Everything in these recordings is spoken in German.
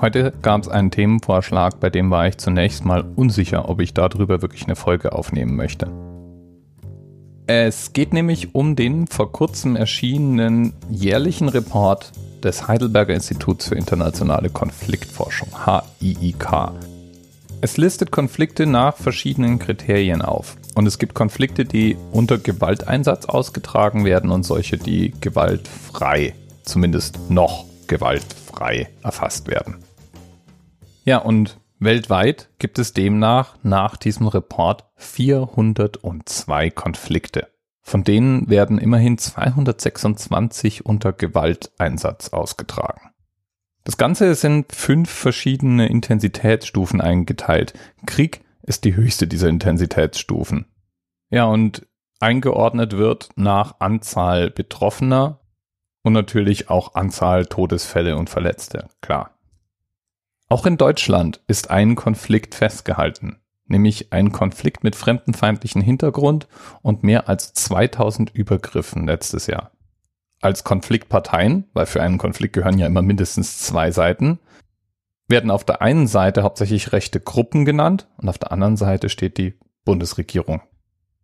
Heute gab es einen Themenvorschlag, bei dem war ich zunächst mal unsicher, ob ich darüber wirklich eine Folge aufnehmen möchte. Es geht nämlich um den vor kurzem erschienenen jährlichen Report des Heidelberger Instituts für internationale Konfliktforschung, HIIK. Es listet Konflikte nach verschiedenen Kriterien auf. Und es gibt Konflikte, die unter Gewalteinsatz ausgetragen werden und solche, die gewaltfrei, zumindest noch gewaltfrei erfasst werden. Ja, und weltweit gibt es demnach nach diesem Report 402 Konflikte. Von denen werden immerhin 226 unter Gewalteinsatz ausgetragen. Das Ganze sind 5 verschiedene Intensitätsstufen eingeteilt. Krieg ist die höchste dieser Intensitätsstufen. Ja, und eingeordnet wird nach Anzahl Betroffener und natürlich auch Anzahl Todesfälle und Verletzte, klar. Auch in Deutschland ist ein Konflikt festgehalten, nämlich ein Konflikt mit fremdenfeindlichem Hintergrund und mehr als 2000 Übergriffen letztes Jahr. Als Konfliktparteien, weil für einen Konflikt gehören ja immer mindestens 2 Seiten, werden auf der einen Seite hauptsächlich rechte Gruppen genannt und auf der anderen Seite steht die Bundesregierung.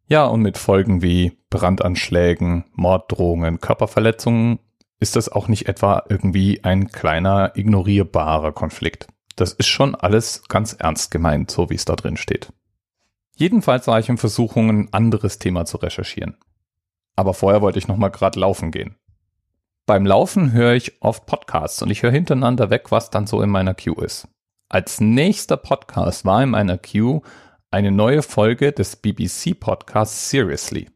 Ja, und mit Folgen wie Brandanschlägen, Morddrohungen, Körperverletzungen ist das auch nicht etwa irgendwie ein kleiner, ignorierbarer Konflikt. Das ist schon alles ganz ernst gemeint, so wie es da drin steht. Jedenfalls war ich in Versuchung, ein anderes Thema zu recherchieren. Aber vorher wollte ich nochmal gerade laufen gehen. Beim Laufen höre ich oft Podcasts und ich höre hintereinander weg, was dann so in meiner Queue ist. Als nächster Podcast war in meiner Queue eine neue Folge des BBC-Podcasts Seriously.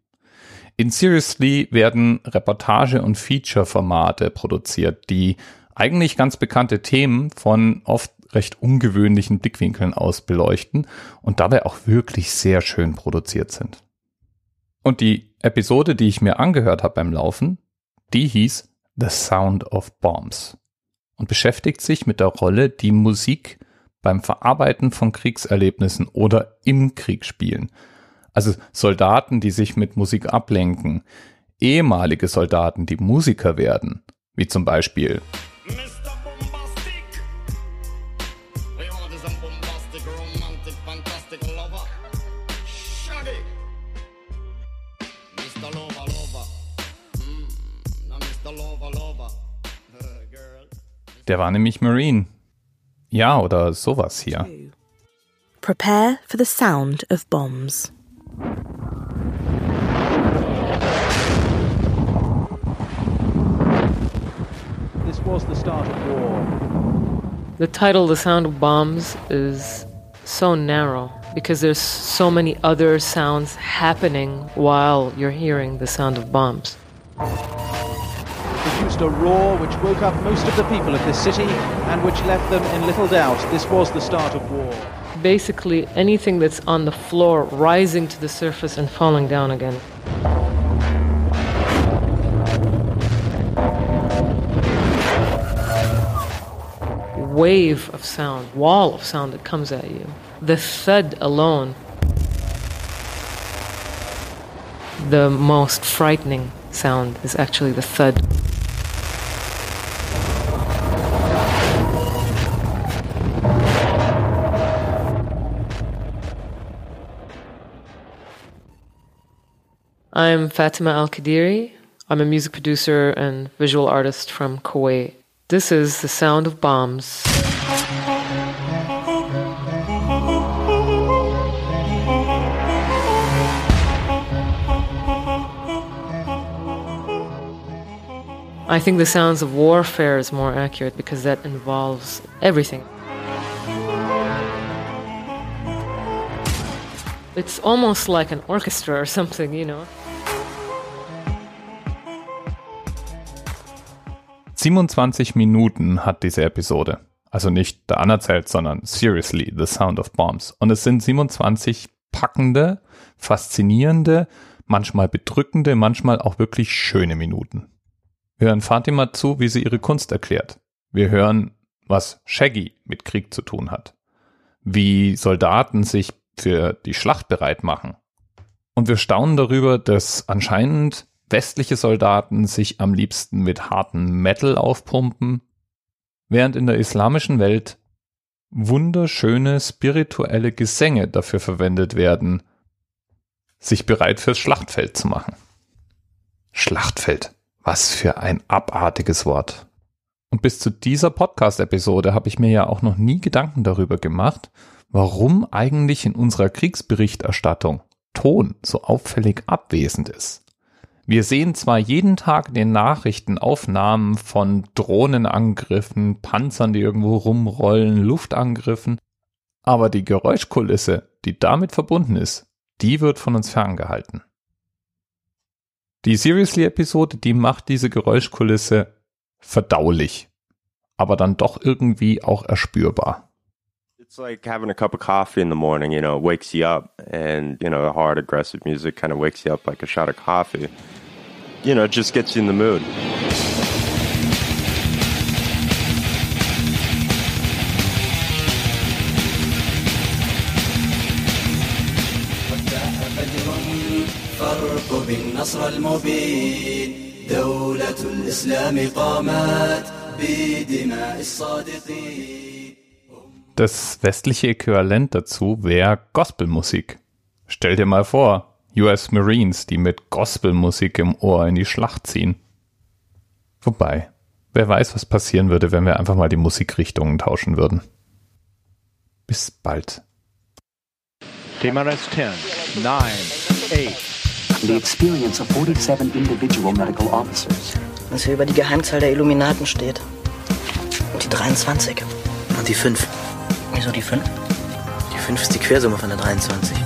In Seriously werden Reportage- und Feature-Formate produziert, die eigentlich ganz bekannte Themen von oft recht ungewöhnlichen Blickwinkeln aus beleuchten und dabei auch wirklich sehr schön produziert sind. Und die Episode, die ich mir angehört habe beim Laufen, die hieß The Sound of Bombs und beschäftigt sich mit der Rolle, die Musik beim Verarbeiten von Kriegserlebnissen oder im Krieg spielen. Also Soldaten, die sich mit Musik ablenken, ehemalige Soldaten, die Musiker werden, wie zum Beispiel Mr. Bombastic. We all is a bombastic, romantic, fantastic lover. Shaggy. Mr. Lover, Lover. Mr. Lover, Lover. Girl. Der war nämlich Marine. Ja, oder sowas hier. Prepare for the sound of bombs. This was the start of war. The title, The Sound of Bombs, is so narrow because there's so many other sounds happening while you're hearing the sound of bombs. Produced a roar which woke up most of the people of this city and which left them in little doubt. This was the start of war. Basically anything that's on the floor rising to the surface and falling down again. Wave of sound, wall of sound that comes at you. The thud alone. The most frightening sound is actually the thud. I'm Fatima Al Qadiri. I'm a music producer and visual artist from Kuwait. This is The Sound of Bombs. I think the sounds of warfare is more accurate because that involves everything. It's almost like an orchestra or something, you know. 27 Minuten hat diese Episode. Also nicht der anerzählt, sondern Seriously, The Sound of Bombs. Und es sind 27 packende, faszinierende, manchmal bedrückende, manchmal auch wirklich schöne Minuten. Wir hören Fatima zu, wie sie ihre Kunst erklärt. Wir hören, was Shaggy mit Krieg zu tun hat. Wie Soldaten sich für die Schlacht bereit machen. Und wir staunen darüber, dass anscheinend westliche Soldaten sich am liebsten mit harten Metal aufpumpen, während in der islamischen Welt wunderschöne spirituelle Gesänge dafür verwendet werden, sich bereit fürs Schlachtfeld zu machen. Schlachtfeld, was für ein abartiges Wort. Und bis zu dieser Podcast-Episode habe ich mir ja auch noch nie Gedanken darüber gemacht, warum eigentlich in unserer Kriegsberichterstattung Ton so auffällig abwesend ist. Wir sehen zwar jeden Tag in den Nachrichten Aufnahmen von Drohnenangriffen, Panzern, die irgendwo rumrollen, Luftangriffen, aber die Geräuschkulisse, die damit verbunden ist, die wird von uns ferngehalten. Die Seriously-Episode, die macht diese Geräuschkulisse verdaulich, aber dann doch irgendwie auch erspürbar. It's like having a cup of coffee in the morning, you know, it wakes you up, and, you know, the hard, aggressive music kind of wakes you up like a shot of coffee. You know, it just gets you in the mood. Das westliche Äquivalent dazu wäre Gospelmusik. Stell dir mal vor, US Marines, die mit Gospelmusik im Ohr in die Schlacht ziehen. Wobei, wer weiß, was passieren würde, wenn wir einfach mal die Musikrichtungen tauschen würden. Bis bald. Thema Rest 10, 9, 8. The experience of 47 individual medical officers. Was hier über die Geheimzahl der Illuminaten steht. Und die 23. Und die 5. Wieso die 5? Die 5 ist die Quersumme von der 23.